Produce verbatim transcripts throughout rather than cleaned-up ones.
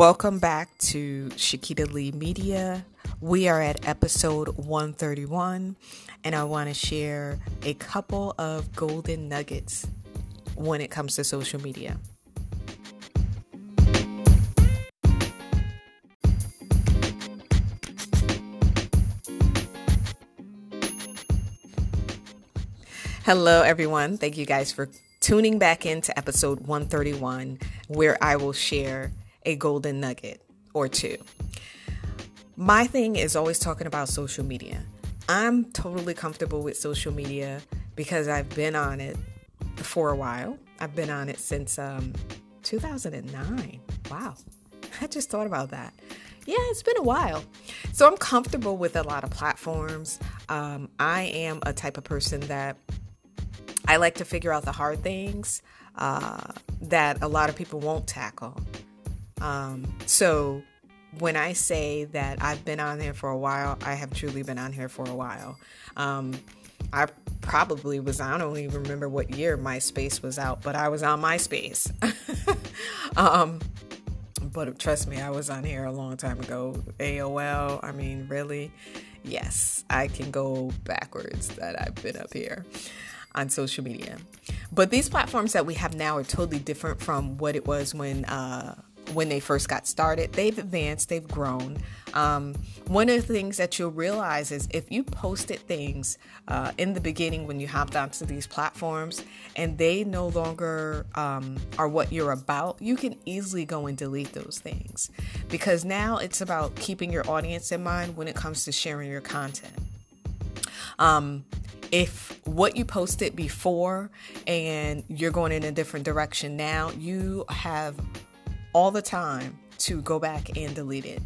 Welcome back to Shakita Lee Media. We are at episode one thirty-one, and I want to share a couple of golden nuggets when it comes to social media. Hello, everyone. Thank you guys for tuning back into episode one thirty-one, where I will share a golden nugget or two. My thing is always talking about social media. I'm totally comfortable with social media because I've been on it for a while. I've been on it since um, two thousand nine. Wow. I just thought about that. Yeah, it's been a while. So I'm comfortable with a lot of platforms. Um, I am a type of person that I like to figure out the hard things uh, that a lot of people won't tackle. Um, so when I say that I've been on there for a while, I have truly been on here for a while. Um, I probably was, I don't even remember what year MySpace was out, but I was on MySpace. um, but trust me, I was on here a long time ago. A O L, I mean, really? Yes, I can go backwards that I've been up here on social media. But these platforms that we have now are totally different from what it was when, uh, when they first got started. They've advanced, they've grown. Um, one of the things that you'll realize is if you posted things uh, in the beginning when you hopped onto these platforms and they no longer um, are what you're about, you can easily go and delete those things, because now it's about keeping your audience in mind when it comes to sharing your content. Um, If what you posted before and you're going in a different direction now, you have all the time to go back and delete it.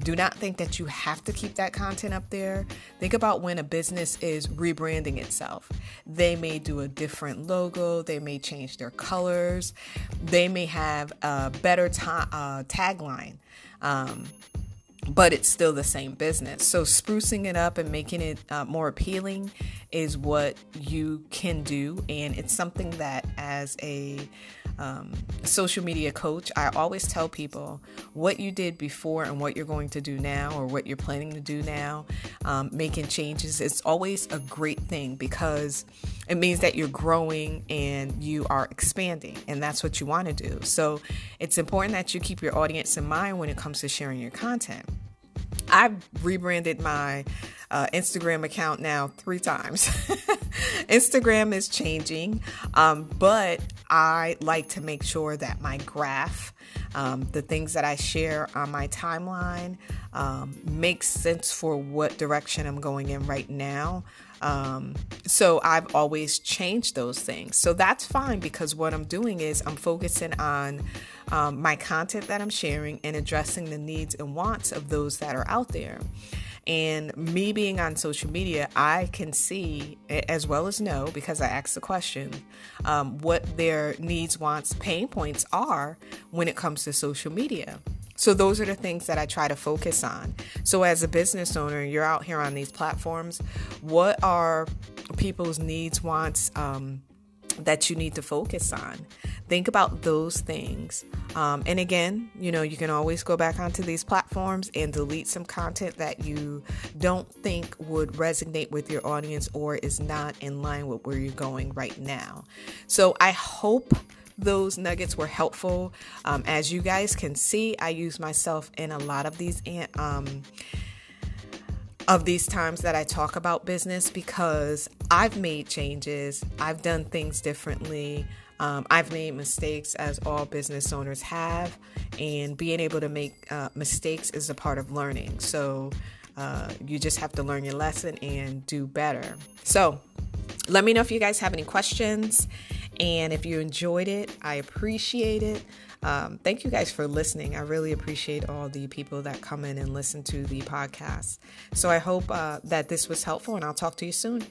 Do not think that you have to keep that content up there. Think about when a business is rebranding itself. They may do a different logo. They may change their colors. They may have a better t- uh, tagline. Um, But it's still the same business. So sprucing it up and making it uh, more appealing is what you can do. And it's something that as a um, social media coach, I always tell people what you did before and what you're going to do now, or what you're planning to do now, um, making changes. It's always a great thing because it means that you're growing and you are expanding, and that's what you want to do. So it's important that you keep your audience in mind when it comes to sharing your content. I've rebranded my uh, Instagram account now three times. Instagram is changing, um, but I like to make sure that my graph, um, the things that I share on my timeline, um, makes sense for what direction I'm going in right now. Um, so I've always changed those things. So that's fine, because what I'm doing is I'm focusing on um, my content that I'm sharing and addressing the needs and wants of those that are out there. And me being on social media, I can see, as well as know, because I asked the question, um, what their needs, wants, pain points are when it comes to social media. So those are the things that I try to focus on. So as a business owner, you're out here on these platforms. What are people's needs, wants, um, that you need to focus on? Think about those things. Um, and again, you know, you can always go back onto these platforms and delete some content that you don't think would resonate with your audience or is not in line with where you're going right now. So I hope those nuggets were helpful. Um, as you guys can see, I use myself in a lot of these um, of these times that I talk about business, because I've made changes. I've done things differently. Um, I've made mistakes, as all business owners have, and being able to make uh, mistakes is a part of learning. So uh, you just have to learn your lesson and do better. So let me know if you guys have any questions. And if you enjoyed it, I appreciate it. Um, thank you guys for listening. I really appreciate all the people that come in and listen to the podcast. So I hope uh, that this was helpful, and I'll talk to you soon.